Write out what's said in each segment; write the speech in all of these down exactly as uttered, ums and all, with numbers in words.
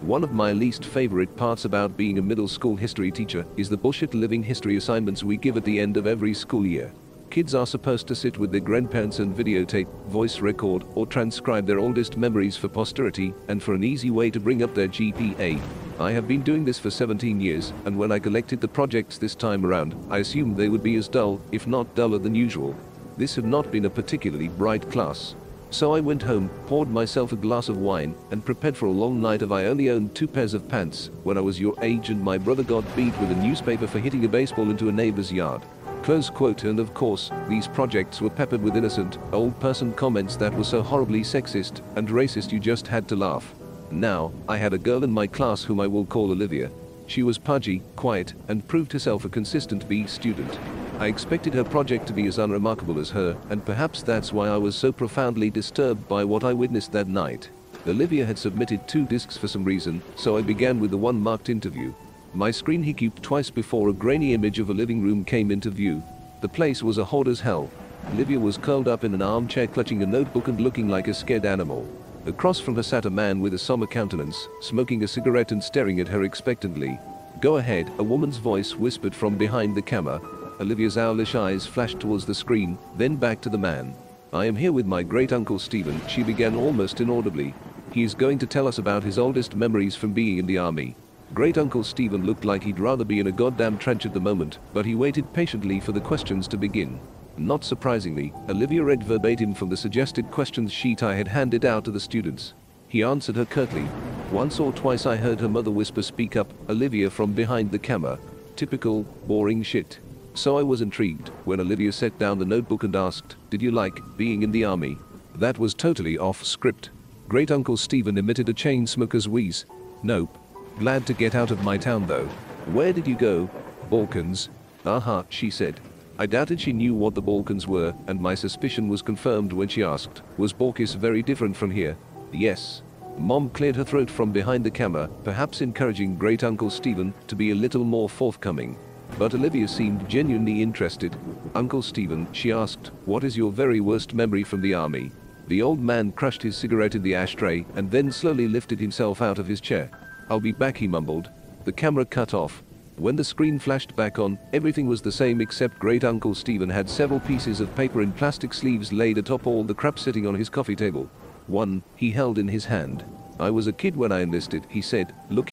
One of my least favorite parts about being a middle school history teacher is the bullshit living history assignments we give at the end of every school year. Kids are supposed to sit with their grandparents and videotape, voice record, or transcribe their oldest memories for posterity and for an easy way to bring up their G P A. I have been doing this for seventeen years, and when I collected the projects this time around, I assumed they would be as dull, if not duller than usual. This had not been a particularly bright class. So I went home, poured myself a glass of wine, and prepared for a long night of I only owned two pairs of pants when I was your age and my brother got beat with a newspaper for hitting a baseball into a neighbor's yard. Close quote. And of course, these projects were peppered with innocent, old person comments that were so horribly sexist and racist you just had to laugh. Now, I had a girl in my class whom I will call Olivia. She was pudgy, quiet, and proved herself a consistent B student. I expected her project to be as unremarkable as her, and perhaps that's why I was so profoundly disturbed by what I witnessed that night. Olivia had submitted two discs for some reason, so I began with the one marked interview. My screen hiccuped twice before a grainy image of a living room came into view. The place was a hoard as hell. Olivia was curled up in an armchair clutching a notebook and looking like a scared animal. Across from her sat a man with a somber countenance, smoking a cigarette and staring at her expectantly. "Go ahead," a woman's voice whispered from behind the camera. Olivia's owlish eyes flashed towards the screen, then back to the man. "I am here with my great-uncle Stephen," she began almost inaudibly. "He is going to tell us about his oldest memories from being in the army." Great-uncle Stephen looked like he'd rather be in a goddamn trench at the moment, but he waited patiently for the questions to begin. Not surprisingly, Olivia read verbatim from the suggested questions sheet I had handed out to the students. He answered her curtly. Once or twice I heard her mother whisper, "Speak up, Olivia," from behind the camera. Typical, boring shit. So I was intrigued when Olivia set down the notebook and asked, "Did you like being in the army?" That was totally off script. Great Uncle Stephen emitted a chain smoker's wheeze. "Nope. Glad to get out of my town though." "Where did you go?" "Balkans." "Aha," she said. I doubted she knew what the Balkans were, and my suspicion was confirmed when she asked, "Was Borkis very different from here?" "Yes." Mom cleared her throat from behind the camera, perhaps encouraging Great Uncle Stephen to be a little more forthcoming. But Olivia seemed genuinely interested. "Uncle Stephen," she asked, "what is your very worst memory from the army?" The old man crushed his cigarette in the ashtray and then slowly lifted himself out of his chair. "I'll be back," he mumbled. The camera cut off. When the screen flashed back on, everything was the same except Great Uncle Stephen had several pieces of paper in plastic sleeves laid atop all the crap sitting on his coffee table. One he held in his hand. "I was a kid when I enlisted," he said, looking.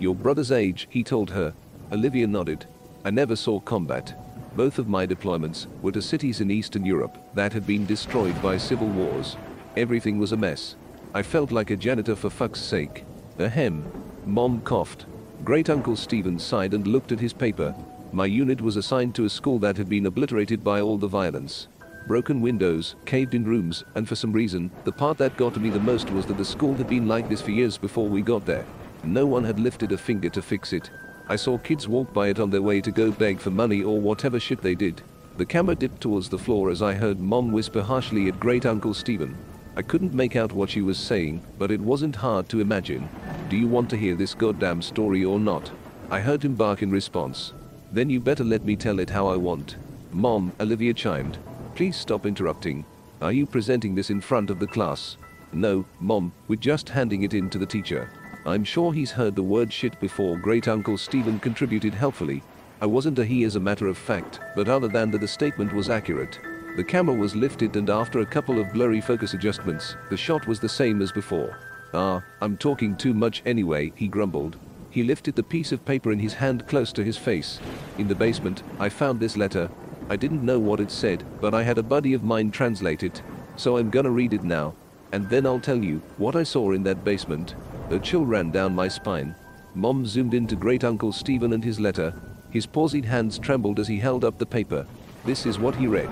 "Your brother's age," he told her. Olivia nodded. "I never saw combat. Both of my deployments were to cities in Eastern Europe that had been destroyed by civil wars. Everything was a mess. I felt like a janitor, for fuck's sake." "Ahem." Mom coughed. Great Uncle Stephen sighed and looked at his paper. "My unit was assigned to a school that had been obliterated by all the violence. Broken windows, caved-in rooms, and for some reason, the part that got to me the most was that the school had been like this for years before we got there. No one had lifted a finger to fix it. I saw kids walk by it on their way to go beg for money or whatever shit they did." The camera dipped towards the floor as I heard Mom whisper harshly at Great Uncle Stephen. I couldn't make out what she was saying, but it wasn't hard to imagine. Do you want to hear this goddamn story or not? I heard him bark in response. Then you better let me tell it how I want. Mom, Olivia chimed. Please stop interrupting. Are you presenting this in front of the class? No, Mom, we're just handing it in to the teacher. I'm sure he's heard the word shit before. Great Uncle Stephen contributed helpfully. I wasn't a he as a matter of fact, but other than that the statement was accurate. The camera was lifted and after a couple of blurry focus adjustments, the shot was the same as before. Ah, I'm talking too much anyway, he grumbled. He lifted the piece of paper in his hand close to his face. In the basement, I found this letter. I didn't know what it said, but I had a buddy of mine translate it. So I'm gonna read it now. And then I'll tell you what I saw in that basement. A chill ran down my spine. Mom zoomed into Great Uncle Stephen and his letter. His palsied hands trembled as he held up the paper. This is what he read.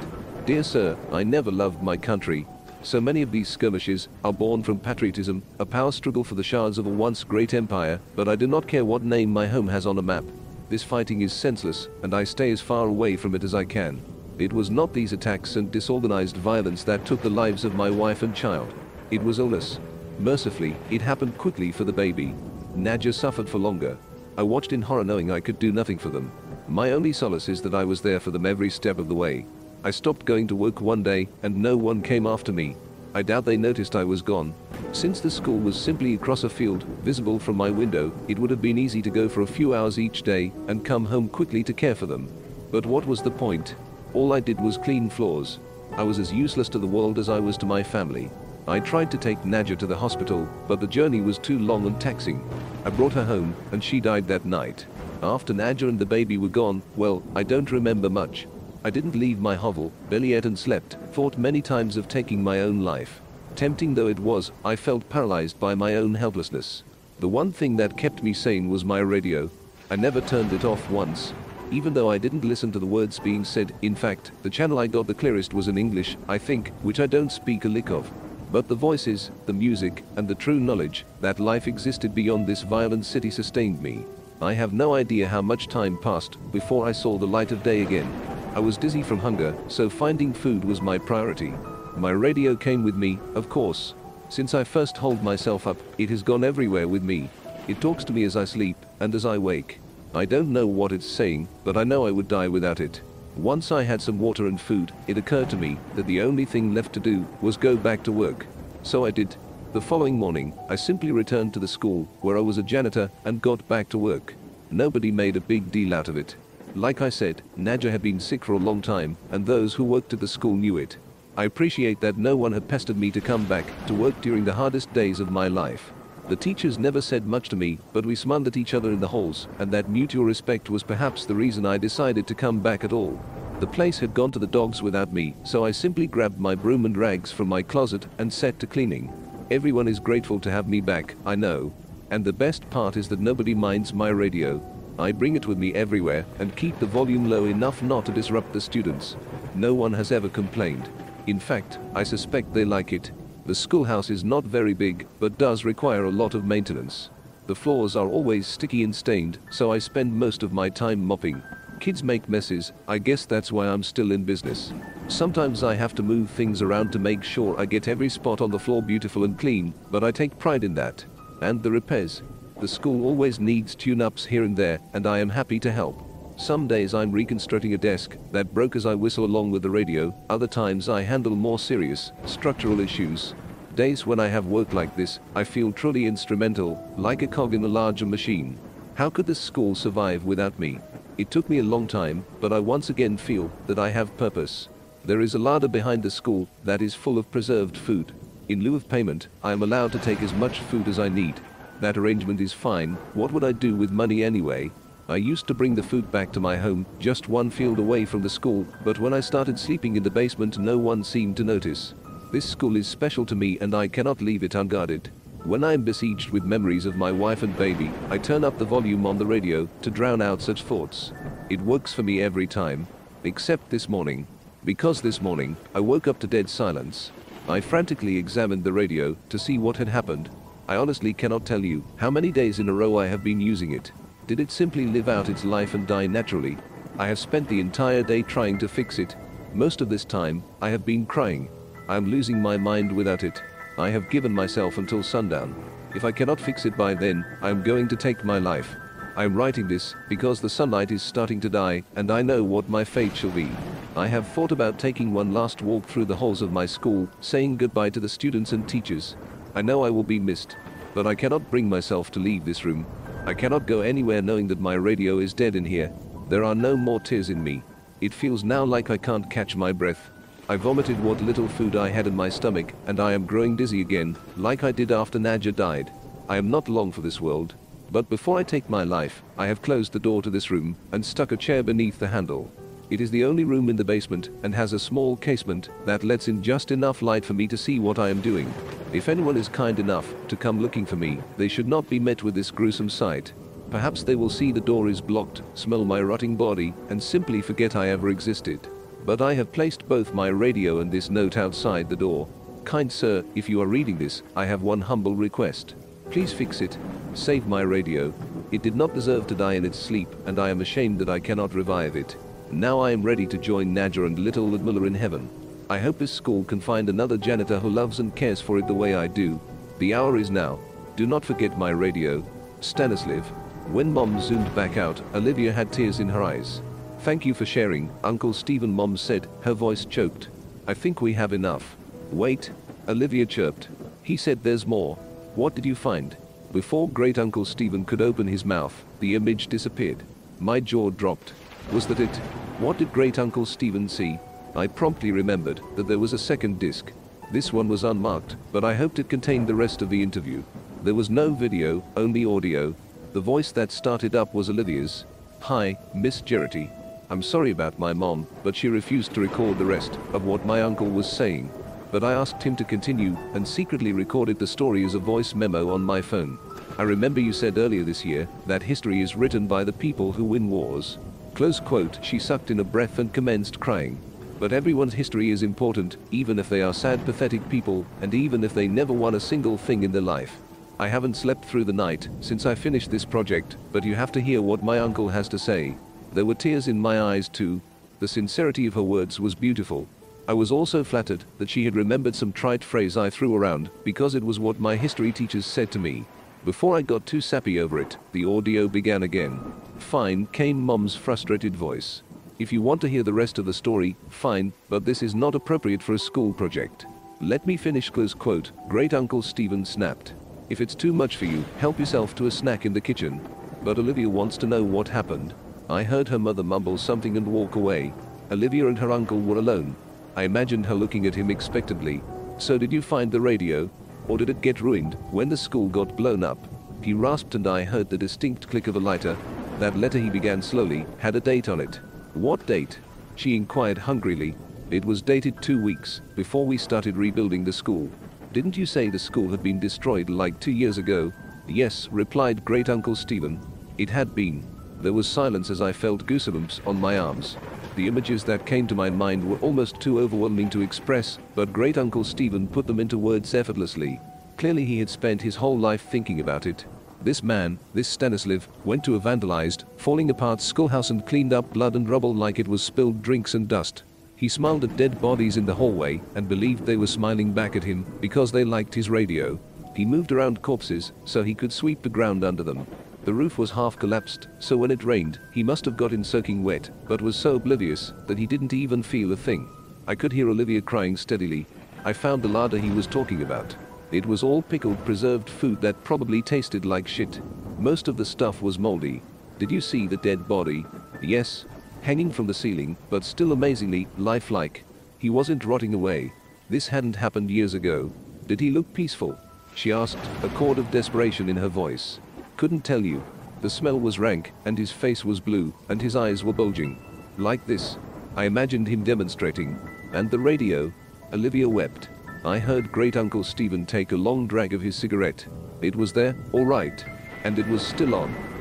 Dear sir, I never loved my country. So many of these skirmishes are born from patriotism, a power struggle for the shards of a once great empire, but I do not care what name my home has on a map. This fighting is senseless, and I stay as far away from it as I can. It was not these attacks and disorganized violence that took the lives of my wife and child. It was illness. Mercifully, it happened quickly for the baby. Nadja suffered for longer. I watched in horror knowing I could do nothing for them. My only solace is that I was there for them every step of the way. I stopped going to work one day, and no one came after me. I doubt they noticed I was gone. Since the school was simply across a field, visible from my window, it would have been easy to go for a few hours each day, and come home quickly to care for them. But what was the point? All I did was clean floors. I was as useless to the world as I was to my family. I tried to take Nadja to the hospital, but the journey was too long and taxing. I brought her home, and she died that night. After Nadja and the baby were gone, well, I don't remember much. I didn't leave my hovel, barely ate and slept, thought many times of taking my own life. Tempting though it was, I felt paralyzed by my own helplessness. The one thing that kept me sane was my radio. I never turned it off once. Even though I didn't listen to the words being said, in fact, the channel I got the clearest was in English, I think, which I don't speak a lick of. But the voices, the music, and the true knowledge that life existed beyond this violent city sustained me. I have no idea how much time passed before I saw the light of day again. I was dizzy from hunger, so finding food was my priority. My radio came with me, of course. Since I first hauled myself up, it has gone everywhere with me. It talks to me as I sleep, and as I wake. I don't know what it's saying, but I know I would die without it. Once I had some water and food, it occurred to me that the only thing left to do was go back to work. So I did. The following morning, I simply returned to the school, where I was a janitor, and got back to work. Nobody made a big deal out of it. Like I said, Nadja had been sick for a long time, and those who worked at the school knew it. I appreciate that no one had pestered me to come back to work during the hardest days of my life. The teachers never said much to me, but we smiled at each other in the halls, and that mutual respect was perhaps the reason I decided to come back at all. The place had gone to the dogs without me, so I simply grabbed my broom and rags from my closet and set to cleaning. Everyone is grateful to have me back, I know. And the best part is that nobody minds my radio. I bring it with me everywhere, and keep the volume low enough not to disrupt the students. No one has ever complained. In fact, I suspect they like it. The schoolhouse is not very big, but does require a lot of maintenance. The floors are always sticky and stained, so I spend most of my time mopping. Kids make messes, I guess that's why I'm still in business. Sometimes I have to move things around to make sure I get every spot on the floor beautiful and clean, but I take pride in that. And the repairs. The school always needs tune-ups here and there, and I am happy to help. Some days I'm reconstructing a desk that broke as I whistle along with the radio, other times I handle more serious, structural issues. Days when I have work like this, I feel truly instrumental, like a cog in a larger machine. How could this school survive without me? It took me a long time, but I once again feel that I have purpose. There is a larder behind the school that is full of preserved food. In lieu of payment, I am allowed to take as much food as I need. That arrangement is fine. What would I do with money anyway? I used to bring the food back to my home, just one field away from the school, but when I started sleeping in the basement no one seemed to notice. This school is special to me and I cannot leave it unguarded. When I am besieged with memories of my wife and baby, I turn up the volume on the radio to drown out such thoughts. It works for me every time. Except this morning. Because this morning, I woke up to dead silence. I frantically examined the radio to see what had happened. I honestly cannot tell you how many days in a row I have been using it. Did it simply live out its life and die naturally? I have spent the entire day trying to fix it. Most of this time, I have been crying. I am losing my mind without it. I have given myself until sundown. If I cannot fix it by then, I am going to take my life. I'm writing this because the sunlight is starting to die, and I know what my fate shall be. I have thought about taking one last walk through the halls of my school, saying goodbye to the students and teachers. I know I will be missed, but I cannot bring myself to leave this room. I cannot go anywhere knowing that my radio is dead in here. There are no more tears in me. It feels now like I can't catch my breath. I vomited what little food I had in my stomach, and I am growing dizzy again, like I did after Nadja died. I am not long for this world. But before I take my life, I have closed the door to this room and stuck a chair beneath the handle. It is the only room in the basement and has a small casement that lets in just enough light for me to see what I am doing. If anyone is kind enough to come looking for me, they should not be met with this gruesome sight. Perhaps they will see the door is blocked, smell my rotting body, and simply forget I ever existed. But I have placed both my radio and this note outside the door. Kind sir, if you are reading this, I have one humble request. Please fix it. Save my radio. It did not deserve to die in its sleep, and I am ashamed that I cannot revive it. Now I am ready to join Nadja and little Ludmilla in heaven. I hope this school can find another janitor who loves and cares for it the way I do. The hour is now. Do not forget my radio. Stanislav. When Mom zoomed back out, Olivia had tears in her eyes. Thank you for sharing, Uncle Stephen, Mom said, her voice choked. I think we have enough. Wait, Olivia chirped. He said there's more. What did you find? Before Great Uncle Stephen could open his mouth, the image disappeared. My jaw dropped. Was that it? What did Great Uncle Stephen see? I promptly remembered that there was a second disc. This one was unmarked, but I hoped it contained the rest of the interview. There was no video, only audio. The voice that started up was Olivia's. Hi, Miss Gerity. I'm sorry about my mom, but she refused to record the rest of what my uncle was saying. But I asked him to continue and secretly recorded the story as a voice memo on my phone. I remember you said earlier this year that history is written by the people who win wars. Close quote. She sucked in a breath and commenced crying. But everyone's history is important, even if they are sad, pathetic people, and even if they never won a single thing in their life. I haven't slept through the night since I finished this project, but you have to hear what my uncle has to say. There were tears in my eyes too. The sincerity of her words was beautiful. I was also flattered that she had remembered some trite phrase I threw around because it was what my history teachers said to me. Before I got too sappy over it, the audio began again. Fine, came Mom's frustrated voice. If you want to hear the rest of the story, fine, but this is not appropriate for a school project. Let me finish, close quote, Great Uncle Stephen snapped. If it's too much for you, help yourself to a snack in the kitchen. But Olivia wants to know what happened. I heard her mother mumble something and walk away. Olivia and her uncle were alone. I imagined her looking at him expectantly. So did you find the radio? Or did it get ruined when the school got blown up? He rasped and I heard the distinct click of a lighter. That letter, he began slowly, had a date on it. What date? She inquired hungrily. It was dated two weeks before we started rebuilding the school. Didn't you say the school had been destroyed like two years ago? Yes, replied Great Uncle Stephen. It had been. There was silence as I felt goosebumps on my arms. The images that came to my mind were almost too overwhelming to express, but Great Uncle Stephen put them into words effortlessly. Clearly he had spent his whole life thinking about it. This man, this Stanislav, went to a vandalized, falling apart schoolhouse and cleaned up blood and rubble like it was spilled drinks and dust. He smiled at dead bodies in the hallway and believed they were smiling back at him because they liked his radio. He moved around corpses so he could sweep the ground under them. The roof was half collapsed, so when it rained, he must have got in soaking wet, but was so oblivious that he didn't even feel a thing. I could hear Olivia crying steadily. I found the larder he was talking about. It was all pickled preserved food that probably tasted like shit. Most of the stuff was moldy. Did you see the dead body? Yes. Hanging from the ceiling, but still amazingly lifelike. He wasn't rotting away. This hadn't happened years ago. Did he look peaceful? She asked, a chord of desperation in her voice. Couldn't tell you. The smell was rank, and his face was blue, and his eyes were bulging. Like this. I imagined him demonstrating. And the radio? Olivia wept. I heard Great Uncle Stephen take a long drag of his cigarette. It was there, all right. And it was still on.